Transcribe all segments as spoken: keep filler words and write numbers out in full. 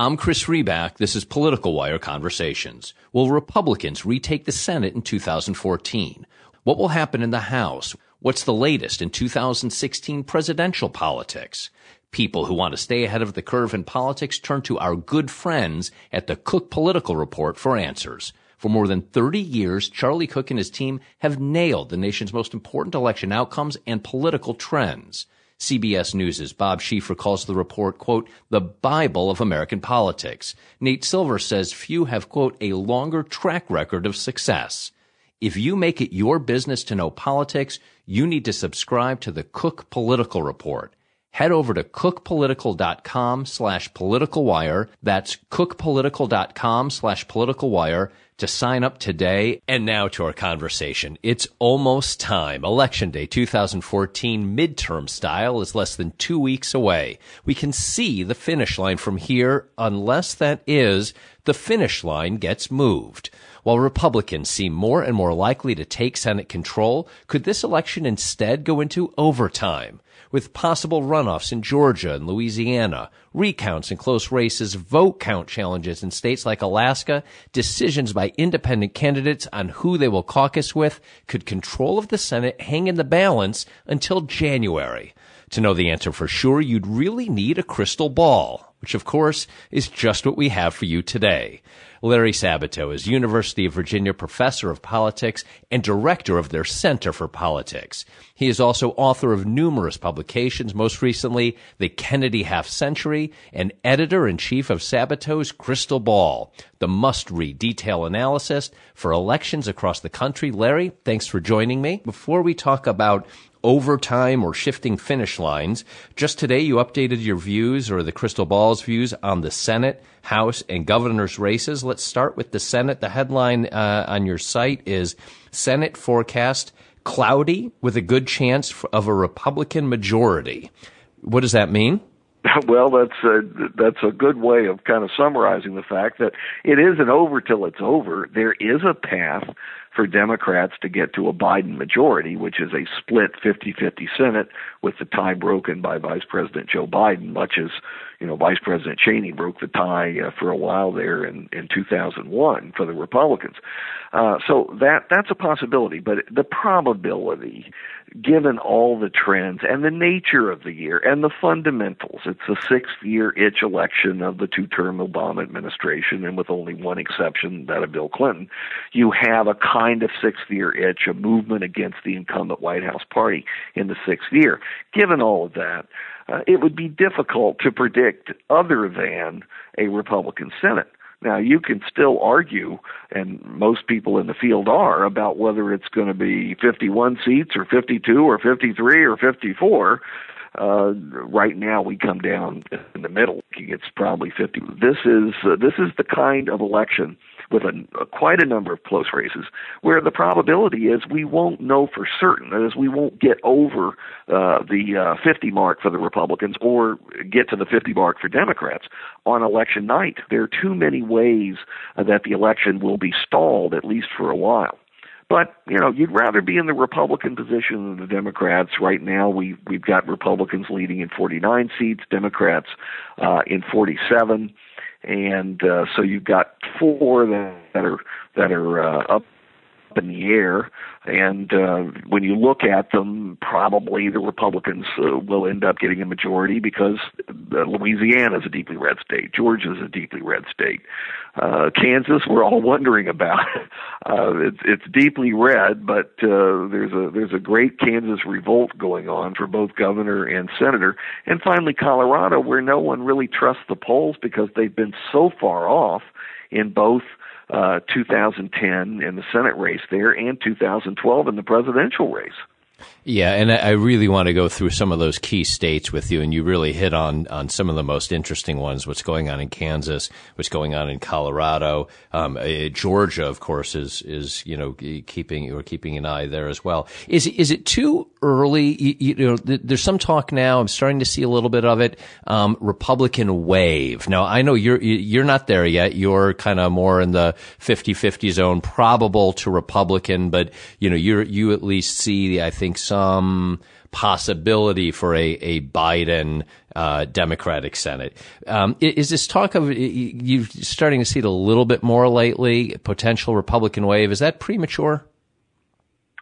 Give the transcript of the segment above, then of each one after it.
I'm Chris Reback. This is Political Wire Conversations. Will Republicans retake the Senate in two thousand fourteen? What will happen in the House? What's the latest in two thousand sixteen presidential politics? People who want to stay ahead of the curve in politics turn to our good friends at the Cook Political Report for answers. For more than thirty years, Charlie Cook and his team have nailed the nation's most important election outcomes and political trends. C B S News' Bob Schieffer calls the report, quote, the Bible of American politics. Nate Silver says few have, quote, a longer track record of success. If you make it your business to know politics, you need to subscribe to the Cook Political Report. Head over to cook political dot com slash political wire. That's cook political dot com slash political wire to sign up today. And now to our conversation. It's almost time. Election Day two thousand fourteen midterm style is less than two weeks away. We can see the finish line from here, unless that is the finish line gets moved. While Republicans seem more and more likely to take Senate control, could this election instead go into overtime? With possible runoffs in Georgia and Louisiana, recounts in close races, vote count challenges in states like Alaska, decisions by independent candidates on who they will caucus with, could control of the Senate hang in the balance until January? To know the answer for sure, you'd really need a crystal ball, which, of course, is just what we have for you today. Larry Sabato is University of Virginia professor of politics and director of their Center for Politics. He is also author of numerous publications, most recently The Kennedy Half-Century, and editor-in-chief of Sabato's Crystal Ball, the must-read detail analysis for elections across the country. Larry, thanks for joining me. Before we talk about overtime or shifting finish lines, just today you updated your views, or the Crystal Ball's views, on the Senate, House, and governor's races. Let's start with the Senate. The headline uh, on your site is Senate Forecast Cloudy with a Good Chance of a Republican Majority. What does that mean? Well, that's a, that's a good way of kind of summarizing the fact that it isn't over till it's over. There is a path for Democrats to get to a Biden majority, which is a split fifty-fifty Senate, with the tie broken by Vice President Joe Biden, much as, you know, Vice President Cheney broke the tie uh, for a while there in, in two thousand one for the Republicans. Uh, so that that's a possibility, but the probability, given all the trends and the nature of the year and the fundamentals, it's the sixth-year-itch election of the two-term Obama administration, and with only one exception, that of Bill Clinton, you have a kind of sixth year itch, a movement against the incumbent White House party in the sixth year. Given all of that, uh, it would be difficult to predict other than a Republican Senate. Now, you can still argue, and most people in the field are, about whether it's going to be fifty-one seats or fifty-two or fifty-three or fifty-four. Uh, right now, we come down in the middle. It's probably fifty. This is uh, this is the kind of election with a, a, quite a number of close races where the probability is we won't know for certain. That is, we won't get over uh, the uh, fifty mark for the Republicans or get to the fifty mark for Democrats on election night. There are too many ways uh, that the election will be stalled, at least for a while. But, you know, you'd rather be in the Republican position than the Democrats. Right now, we, we've got Republicans leading in forty-nine seats, Democrats uh, in forty-seven, and uh, so you've got four that are that are uh, up in the air. And uh, when you look at them, probably the Republicans uh, will end up getting a majority because uh, Louisiana is a deeply red state, Georgia is a deeply red state, uh, Kansas we're all wondering about. uh, it's, it's deeply red, but uh, there's a there's a great Kansas revolt going on for both governor and senator, and finally Colorado, where no one really trusts the polls because they've been so far off in both Uh, two thousand ten in the Senate race there and two thousand twelve in the presidential race. Yeah, and I really want to go through some of those key states with you, and you really hit on, on some of the most interesting ones, what's going on in Kansas, what's going on in Colorado. Um, uh, Georgia, of course, is, is, you know, keeping, or keeping an eye there as well. Is, is it too early, you, you know, th- there's some talk now. I'm starting to see a little bit of it. Um, Republican wave. Now, I know you're, you're not there yet. You're kind of more in the fifty-fifty zone, probable to Republican, but, you know, you're, you at least see, I think, some possibility for a, a Biden, uh, Democratic Senate. Um, is this talk of, you're starting to see it a little bit more lately, potential Republican wave, is that premature?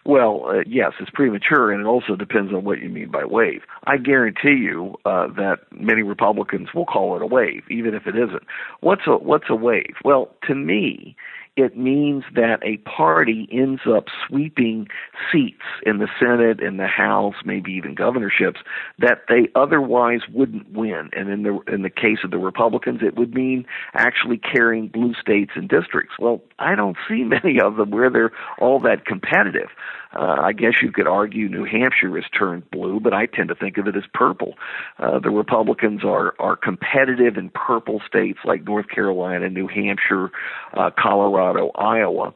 Well, uh, yes, it's premature, and it also depends on what you mean by wave. I guarantee you uh, that many Republicans will call it a wave, even if it isn't. What's a what's a wave? Well, to me, it means that a party ends up sweeping seats in the Senate, in the House, maybe even governorships that they otherwise wouldn't win. And in the in the case of the Republicans, it would mean actually carrying blue states and districts. Well, I don't see many of them where they're all that competitive. Uh, I guess you could argue New Hampshire has turned blue, but I tend to think of it as purple. Uh, the Republicans are are competitive in purple states like North Carolina, New Hampshire, uh, Colorado, Iowa.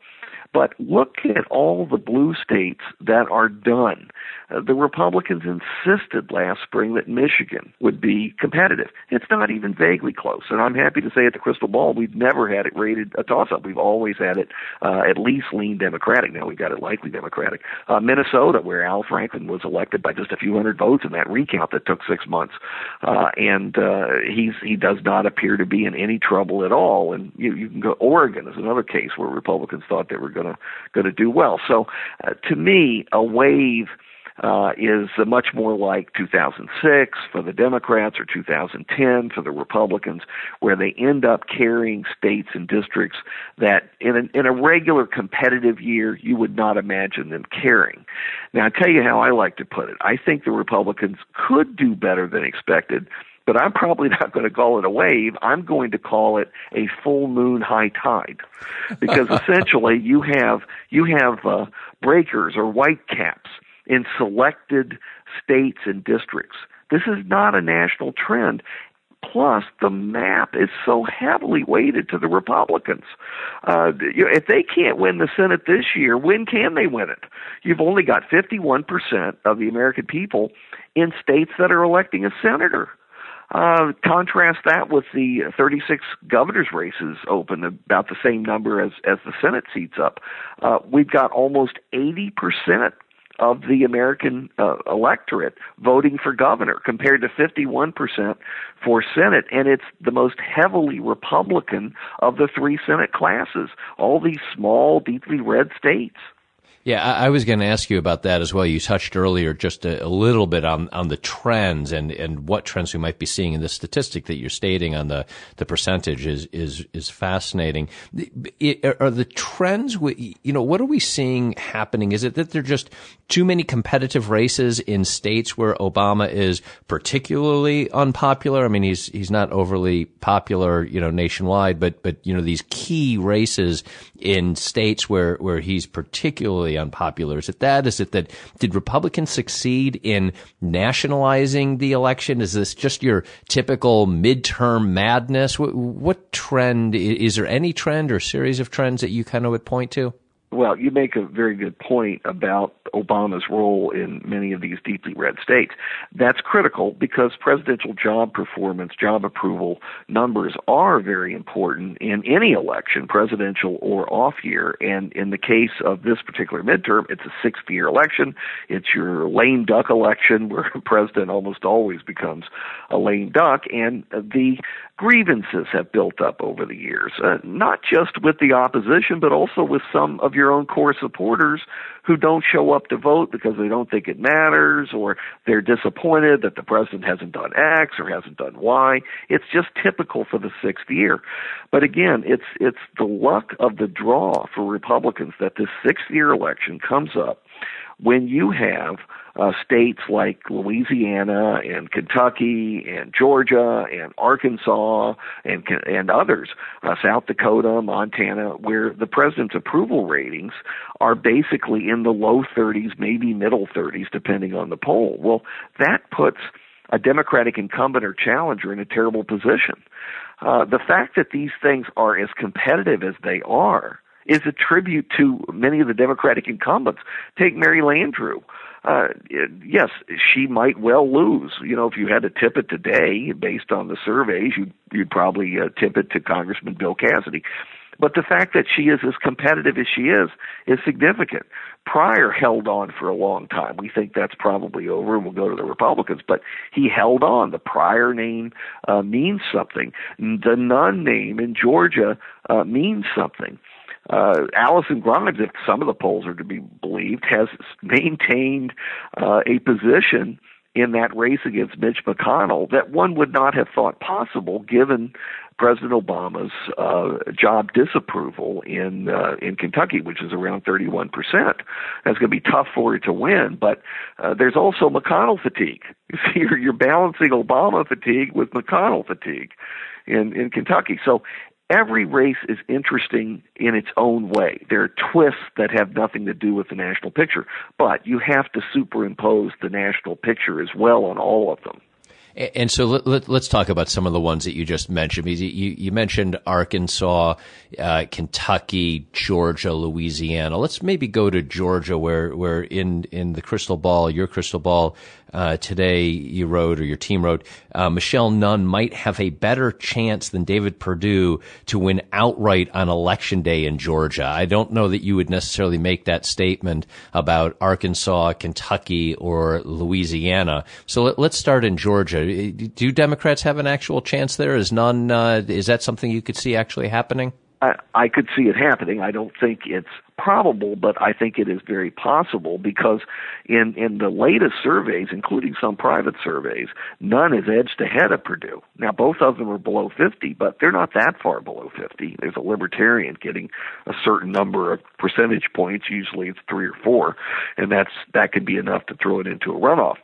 But look at all the blue states that are done. Uh, the Republicans insisted last spring that Michigan would be competitive. It's not even vaguely close. And I'm happy to say at the Crystal Ball, we've never had it rated a toss-up. We've always had it uh, at least lean Democratic. Now we've got it likely Democratic. Uh, Minnesota, where Al Franken was elected by just a few hundred votes in that recount that took six months. Uh, and uh, he's, he does not appear to be in any trouble at all. And you, you can go Oregon is another case where Republicans thought they were going Gonna, gonna do well. So, uh, to me, a wave uh, is much more like two thousand six for the Democrats or two thousand ten for the Republicans, where they end up carrying states and districts that, in an, in a regular competitive year, you would not imagine them carrying. Now, I tell you how I like to put it. I think the Republicans could do better than expected. But I'm probably not going to call it a wave. I'm going to call it a full moon high tide, because essentially you have you have uh, breakers or whitecaps in selected states and districts. This is not a national trend. Plus, the map is so heavily weighted to the Republicans. Uh, you know, if they can't win the Senate this year, when can they win it? You've only got fifty-one percent of the American people in states that are electing a senator. Uh, contrast that with the thirty-six governor's races open, about the same number as, as the Senate seats up. Uh, we've got almost eighty percent of the American uh, electorate voting for governor compared to fifty-one percent for Senate, and it's the most heavily Republican of the three Senate classes, all these small, deeply red states. Yeah, I was going to ask you about that as well. You touched earlier just a, a little bit on, on the trends and, and what trends we might be seeing, in the statistic that you're stating on the, the percentage is, is, is fascinating. It, are the trends, we, you know, what are we seeing happening? Is it that there are just too many competitive races in states where Obama is particularly unpopular? I mean, he's, he's not overly popular, you know, nationwide, but, but, you know, these key races in states where, where he's particularly unpopular. Is it that? Is it that? Did Republicans succeed in nationalizing the election? Is this just your typical midterm madness? What, what trend? Is there any trend or series of trends that you kind of would point to? Well, you make a very good point about Obama's role in many of these deeply red states. That's critical because presidential job performance, job approval numbers are very important in any election, presidential or off year. And in the case of this particular midterm, it's a sixth year election. It's your lame duck election where a president almost always becomes a lame duck. And the grievances have built up over the years, uh, not just with the opposition, but also with some of your your own core supporters who don't show up to vote because they don't think it matters, or they're disappointed that the president hasn't done X or hasn't done Y. It's just typical for the sixth year. But again, it's it's the luck of the draw for Republicans that this sixth year election comes up when you have uh, states like Louisiana and Kentucky and Georgia and Arkansas and and others, uh, South Dakota, Montana, where the president's approval ratings are basically in the low thirties, maybe middle thirties, depending on the poll. Well, that puts a Democratic incumbent or challenger in a terrible position. Uh, the fact that these things are as competitive as they are is a tribute to many of the Democratic incumbents. Take Mary Landrieu. uh, yes, she might well lose. You know, if you had to tip it today, based on the surveys, you'd, you'd probably uh, tip it to Congressman Bill Cassidy. But the fact that she is as competitive as she is is significant. Pryor held on for a long time. We think that's probably over, and we'll go to the Republicans. But he held on. The Pryor name uh, means something. The Nunn name in Georgia uh, means something. Uh, Alison Grimes, if some of the polls are to be believed, has maintained uh, a position in that race against Mitch McConnell that one would not have thought possible given President Obama's uh, job disapproval in uh, in Kentucky, which is around thirty-one percent. That's going to be tough for her to win, but uh, there's also McConnell fatigue. You see, you're, you're balancing Obama fatigue with McConnell fatigue in, in Kentucky. So every race is interesting in its own way. There are twists that have nothing to do with the national picture, but you have to superimpose the national picture as well on all of them. And so let, let, let's talk about some of the ones that you just mentioned. You, you mentioned Arkansas, uh, Kentucky, Georgia, Louisiana. Let's maybe go to Georgia, where, where in, in the crystal ball, your crystal ball, uh, today you wrote, or your team wrote, uh, Michelle Nunn might have a better chance than David Perdue to win outright on election day in Georgia. I don't know that you would necessarily make that statement about Arkansas, Kentucky, or Louisiana. So let, let's start in Georgia. Do Democrats have an actual chance there? Is none? Uh, is that something you could see actually happening? I, I could see it happening. I don't think it's probable, but I think it is very possible because in, in the latest surveys, including some private surveys, Nunn is edged ahead of Perdue. Now, both of them are below fifty, but they're not that far below fifty. There's a libertarian getting a certain number of percentage points. Usually it's three or four, and that's that could be enough to throw it into a runoff.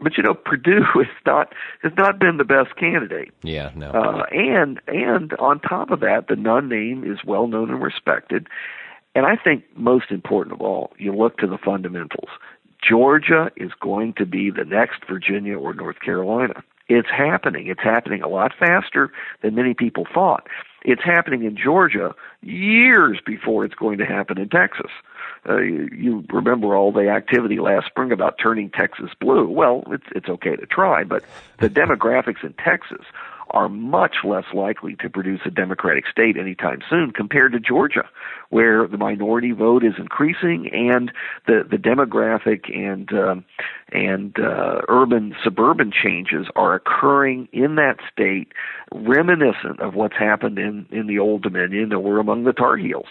But, you know, Perdue has not has not been the best candidate. Yeah, no. Uh, and and on top of that, the Nunn name is well known and respected. And I think most important of all, you look to the fundamentals. Georgia is going to be the next Virginia or North Carolina. It's happening. It's happening a lot faster than many people thought. It's happening in Georgia years before it's going to happen in Texas. Uh, you, you remember all the activity last spring about turning Texas blue. Well, it's, it's okay to try, but the demographics in Texas are much less likely to produce a Democratic state anytime soon compared to Georgia, where the minority vote is increasing and the, the demographic and um, and uh, urban-suburban changes are occurring in that state, reminiscent of what's happened in, in the Old Dominion, that were among the Tar Heels.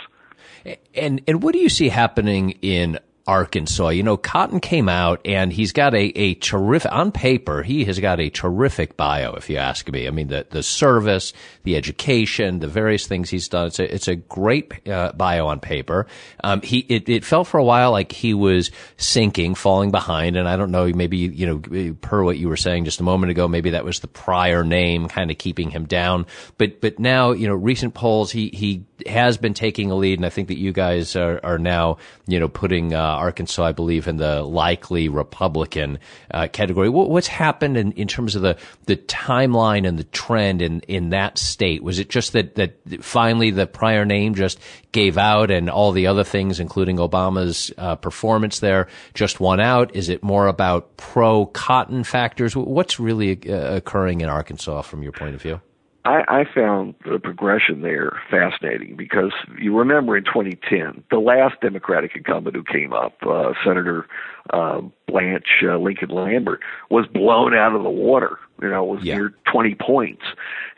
And, and what do you see happening in Arkansas? You know, Cotton came out and he's got a, a terrific, on paper, he has got a terrific bio, if you ask me. I mean, the, the service, the education, the various things he's done. It's a, it's a great, uh, bio on paper. Um, he, it, it felt for a while like he was sinking, falling behind. And I don't know, maybe, you know, per what you were saying just a moment ago, maybe that was the Pryor name kind of keeping him down. But, but now, you know, recent polls, he, he has been taking a lead. And I think that you guys are, are now, you know, putting, uh, Arkansas, I believe, in the likely Republican uh, category. What, what's happened in, in terms of the, the timeline and the trend in, in that state? Was it just that, that finally the Pryor name just gave out and all the other things, including Obama's uh, performance there, just won out? Is it more about pro-Cotton factors? What's really uh, occurring in Arkansas from your point of view? I found the progression there fascinating because you remember in twenty ten, the last Democratic incumbent who came up, uh, Senator uh, Blanche uh, Lincoln Lambert, was blown out of the water. You know, it was yeah. near twenty points,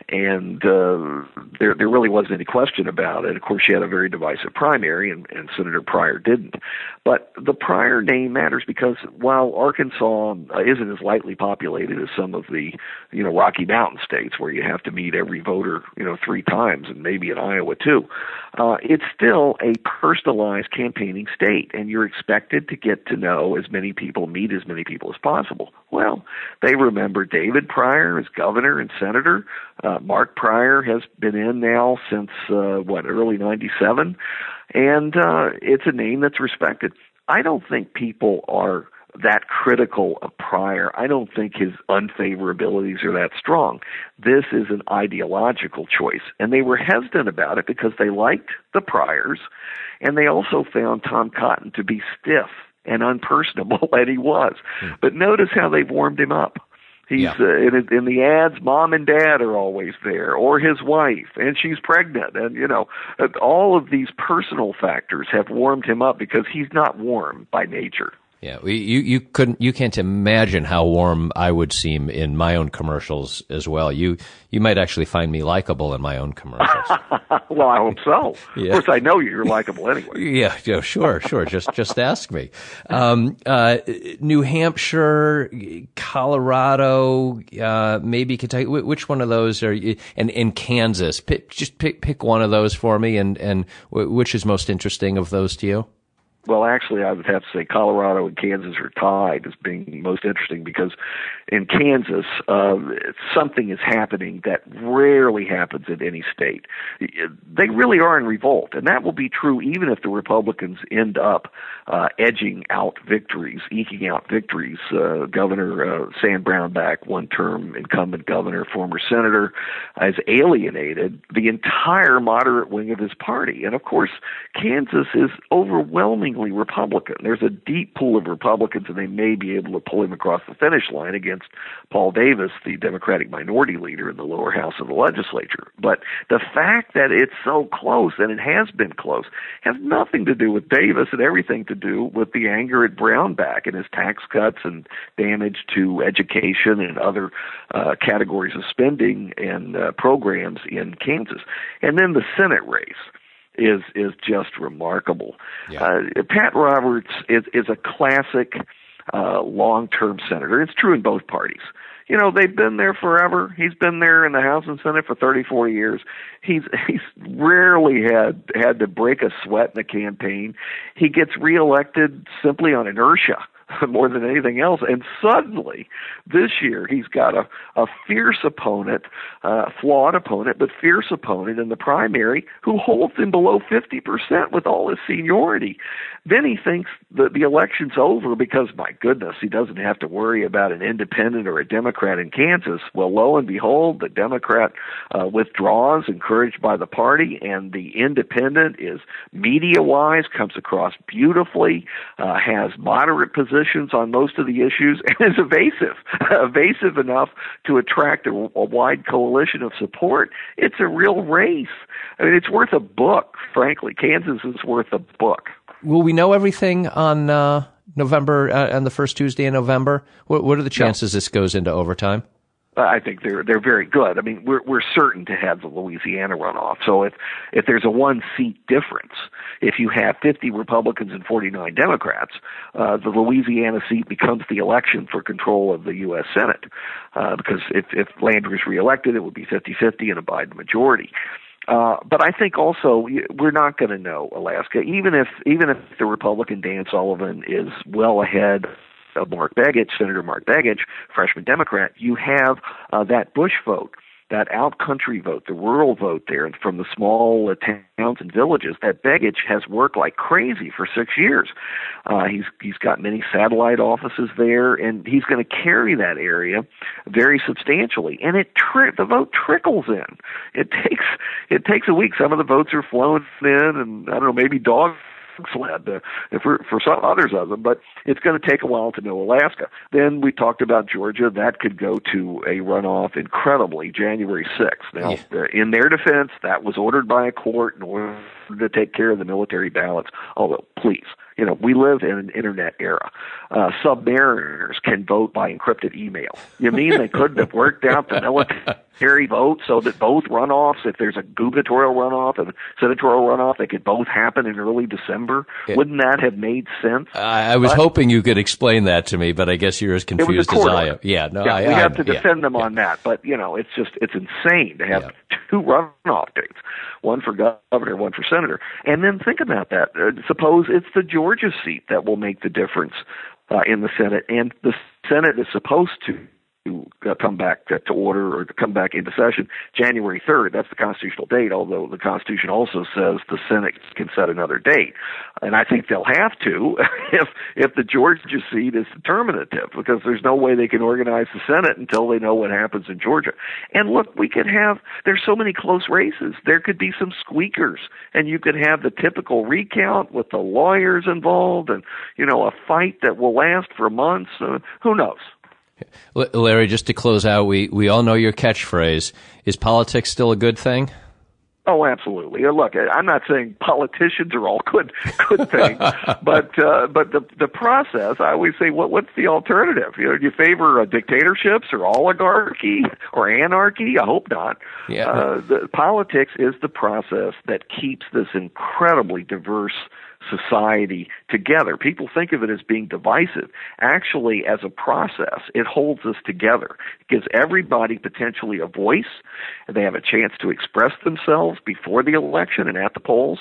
and uh, there there really wasn't any question about it. Of course, she had a very divisive primary, and, and Senator Pryor didn't. But the Pryor name matters because while Arkansas isn't as lightly populated as some of the, you know, Rocky Mountain states where you have to meet every voter, you know, three times, and maybe in Iowa too, uh, it's still a personalized campaigning state, and you're expected to get to know as many people, meet as many people as possible. Well, they remember David Pryor as governor and senator. Uh, Mark Pryor has been in now since, uh, what, early ninety-seven. And uh, it's a name that's respected. I don't think people are that critical of Pryor. I don't think his unfavorabilities are that strong. This is an ideological choice. And they were hesitant about it because they liked the Pryors. And they also found Tom Cotton to be stiff and unpersonable that he was. Mm. But notice how they've warmed him up. He's yeah. uh, in, in the ads, mom and dad are always there, or his wife, and she's pregnant. And, you know, all of these personal factors have warmed him up because he's not warm by nature. Yeah, you, you couldn't, you can't imagine how warm I would seem in my own commercials as well. You you might actually find me likable in my own commercials. Well, I hope so. Yeah. Of course, I know you're likable anyway. yeah, yeah, sure, sure. Just just ask me. Um, uh, New Hampshire, Colorado, uh, maybe Kentucky. Which one of those are you? And and Kansas. Pick, just pick pick one of those for me. And and which is most interesting of those to you? Well, actually, I would have to say Colorado and Kansas are tied as being most interesting because in Kansas, uh, something is happening that rarely happens in any state. They really are in revolt, and that will be true even if the Republicans end up uh, edging out victories, eking out victories. Uh, Governor uh, Sam Brownback, one-term incumbent governor, former senator, has alienated the entire moderate wing of his party. And, of course, Kansas is overwhelming Republican. There's a deep pool of Republicans, and they may be able to pull him across the finish line against Paul Davis, the Democratic minority leader in the lower house of the legislature. But the fact that it's so close, and it has been close, has nothing to do with Davis and everything to do with the anger at Brownback and his tax cuts and damage to education and other uh, categories of spending and uh, programs in Kansas. And then the Senate race is is just remarkable. Yeah. Uh, Pat Roberts is, is a classic uh, long-term senator. It's true in both parties. You know, they've been there forever. He's been there in the House and Senate for thirty, forty years. He's he's rarely had, had to break a sweat in a campaign. He gets reelected simply on inertia more than anything else. And suddenly, this year, he's got a, a fierce opponent, uh, flawed opponent, but fierce opponent in the primary who holds him below fifty percent with all his seniority. Then he thinks that the election's over because, my goodness, he doesn't have to worry about an independent or a Democrat in Kansas. Well, lo and behold, the Democrat uh, withdraws, encouraged by the party, and the independent is media-wise, comes across beautifully, uh, has moderate positions on most of the issues, and is evasive, evasive enough to attract a, a wide coalition of support. It's a real race. I mean, it's worth a book, frankly. Kansas is worth a book. Will we know everything on uh, November, uh, on the first Tuesday in November? What, what are the chances yeah. this goes into overtime? I think they're they're very good. I mean, we're we're certain to have the Louisiana runoff. So if if there's a one seat difference, if you have fifty Republicans and forty-nine Democrats, uh, the Louisiana seat becomes the election for control of the U S Senate, uh, because if if Landrieu is reelected, it would be fifty-fifty and a Biden majority. Uh, but I think also we're not going to know Alaska, even if even if the Republican Dan Sullivan is well ahead of Mark Begich, Senator Mark Begich, freshman Democrat. You have uh, that Bush vote, that out-country vote, the rural vote there and from the small uh, towns and villages that Begich has worked like crazy for six years. Uh, he's he's got many satellite offices there, and he's going to carry that area very substantially. And it tri- the vote trickles in. It takes it takes a week. Some of the votes are flown in, and I don't know, maybe dog sled uh, for, for some others of them, but it's going to take a while to know Alaska. Then we talked about Georgia. That could go to a runoff incredibly January sixth. Now, yeah. uh, in their defense, that was ordered by a court in order to take care of the military ballots, although please, you know, we live in an internet era. Uh, submariners can vote by encrypted email. You mean they couldn't have worked out the military vote so that both runoffs, if there's a gubernatorial runoff and a senatorial runoff, they could both happen in early December? It, Wouldn't that have made sense? I, I was but, hoping you could explain that to me, but I guess you're as confused as I am. Yeah, no, yeah, I, we I, have to defend yeah, them yeah. on that, but, you know, it's just, it's insane to have yeah. two runoff dates, one for governor, one for senator. And then think about that. Uh, suppose it's the Georgia Georgia seat that will make the difference uh, in the Senate, and the Senate is supposed to to uh, come back to, to order or to come back into session January third. That's the constitutional date, although the Constitution also says the Senate can set another date. And I think they'll have to if if the Georgia seat is determinative, because there's no way they can organize the Senate until they know what happens in Georgia. And look, we could have, there's so many close races. There could be some squeakers, and you could have the typical recount with the lawyers involved and, you know, a fight that will last for months. Uh, who knows? Larry, just to close out, we, we all know your catchphrase. Is politics still a good thing? Oh, absolutely. Look, I'm not saying politicians are all good good things, but uh, but the the process, I always say, what what's the alternative? You know, do you favor uh, dictatorships or oligarchy or anarchy? I hope not. Yeah. Uh, the, politics is the process that keeps this incredibly diverse society together. People think of it as being divisive. Actually, as a process, it holds us together. It gives everybody potentially a voice. They have a chance to express themselves before the election and at the polls.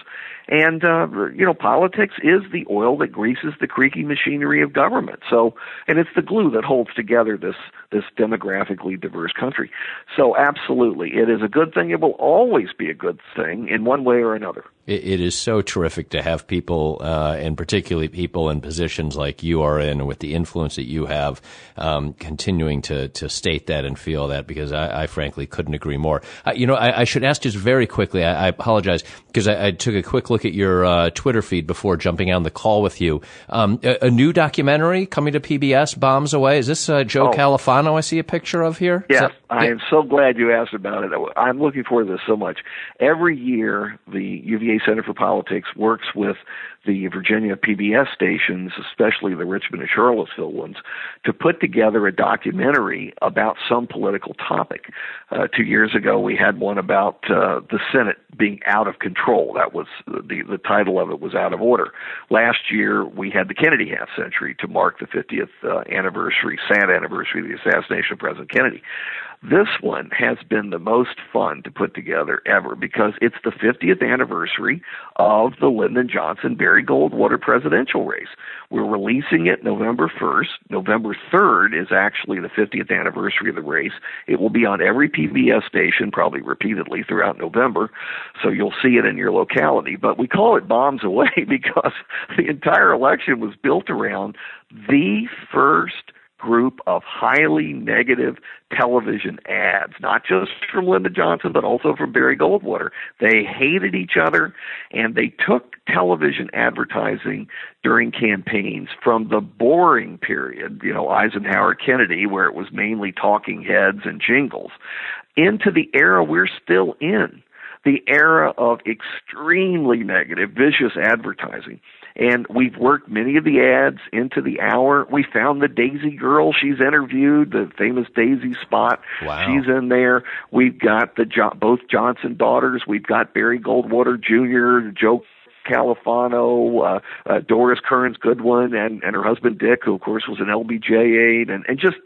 And, uh, you know, politics is the oil that greases the creaky machinery of government. So, and it's the glue that holds together this, this demographically diverse country. So absolutely, it is a good thing. It will always be a good thing in one way or another. It, it is so terrific to have people Uh, and particularly people in positions like you are in, with the influence that you have, um, continuing to, to state that and feel that, because I, I frankly couldn't agree more. Uh, you know, I, I should ask just very quickly, I, I apologize, because I, I took a quick look at your uh, Twitter feed before jumping on the call with you. Um, a, a new documentary coming to P B S, Bombs Away. Is this uh, Joe oh. Califano I see a picture of here? Yes, that, I yeah. am so glad you asked about it. I'm looking forward to this so much. Every year, the U V A Center for Politics works with the Virginia P B S stations, especially the Richmond and Charlottesville ones, to put together a documentary about some political topic. Uh, two years ago, we had one about uh, the Senate being out of control. That was the, the title of it was Out of Order. Last year, we had the Kennedy Half-Century to mark the fiftieth uh, anniversary, sad anniversary of the assassination of President Kennedy. This one has been the most fun to put together ever, because it's the fiftieth anniversary of the Lyndon Johnson, Barry Goldwater presidential race. We're releasing it November first. November third is actually the fiftieth anniversary of the race. It will be on every P B S station, probably repeatedly throughout November, so you'll see it in your locality. But we call it Bombs Away because the entire election was built around the first group of highly negative television ads, not just from Lyndon Johnson, but also from Barry Goldwater. They hated each other, and they took television advertising during campaigns from the boring period, you know, Eisenhower, Kennedy, where it was mainly talking heads and jingles, into the era we're still in, the era of extremely negative, vicious advertising. And we've worked many of the ads into the hour. We found the Daisy Girl. She's interviewed, the famous Daisy spot. Wow. She's in there. We've got the jo- both Johnson daughters. We've got Barry Goldwater Junior, Joe Califano, uh, uh, Doris Kearns Goodwin, and, and her husband Dick, who of course was an L B J aide, and, and just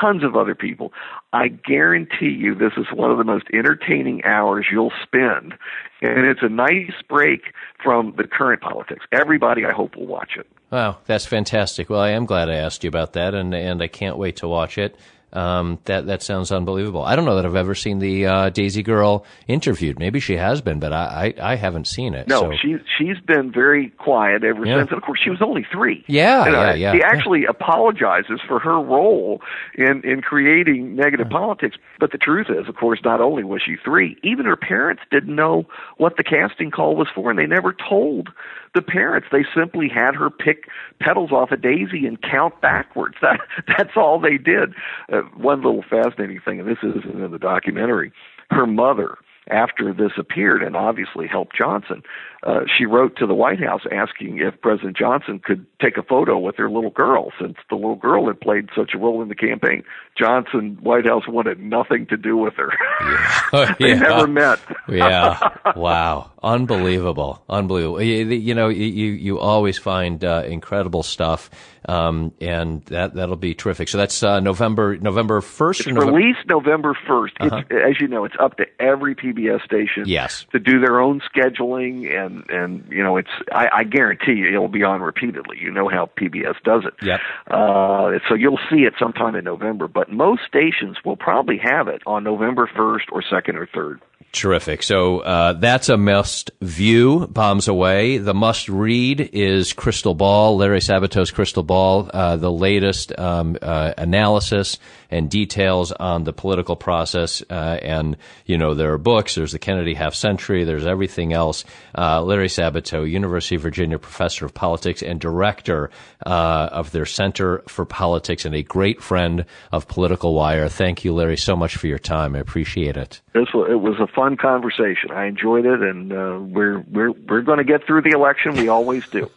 tons of other people. I guarantee you this is one of the most entertaining hours you'll spend, and it's a nice break from the current politics. Everybody, I hope, will watch it. Wow, that's fantastic. Well, I am glad I asked you about that, and, and I can't wait to watch it. Um, that, that sounds unbelievable. I don't know that I've ever seen the, uh, Daisy Girl interviewed. Maybe she has been, but I, I, I haven't seen it. No, so. she, she's been very quiet ever yeah. since. And of course, she was only three. Yeah, and, uh, yeah, yeah. She actually yeah. apologizes for her role in, in creating negative yeah. politics. But the truth is, of course, not only was she three, even her parents didn't know what the casting call was for, and they never told the parents. They simply had her pick petals off a daisy and count backwards. That, that's all they did. Uh, one little fascinating thing, and this isn't in the documentary, her mother, after this appeared and obviously helped Johnson, uh, she wrote to the White House asking if President Johnson could take a photo with their little girl, since the little girl had played such a role in the campaign. Johnson, White House, wanted nothing to do with her. Yeah. they yeah. never met. yeah. Wow. Unbelievable. Unbelievable. You, you know, you, you always find uh, incredible stuff, um, and that, that'll be terrific. So that's uh, November November first? It's November- released November first. Uh-huh. It's, as you know, it's up to every P B S P B S station yes. to do their own scheduling, and, and you know, it's I, I guarantee you it'll be on repeatedly. You know how P B S does it. Yep. Uh, so you'll see it sometime in November, but most stations will probably have it on November first or second or third. Terrific. So uh, that's a must view, Bombs Away. The must read is Crystal Ball, Larry Sabato's Crystal Ball, uh, the latest um, uh, analysis and details on the political process. Uh, and, you know, there are books, there's The Kennedy Half-Century, there's everything else. Uh, Larry Sabato, University of Virginia professor of politics and director uh, of their Center for Politics and a great friend of Political Wire. Thank you, Larry, so much for your time. I appreciate it. It was a fun conversation. I enjoyed it, and uh, we're we're we're going to get through the election. We always do.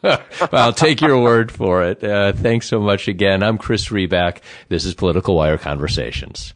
I'll take your word for it. Uh, thanks so much again. I'm Chris Reback. This is Political Wire Conversations.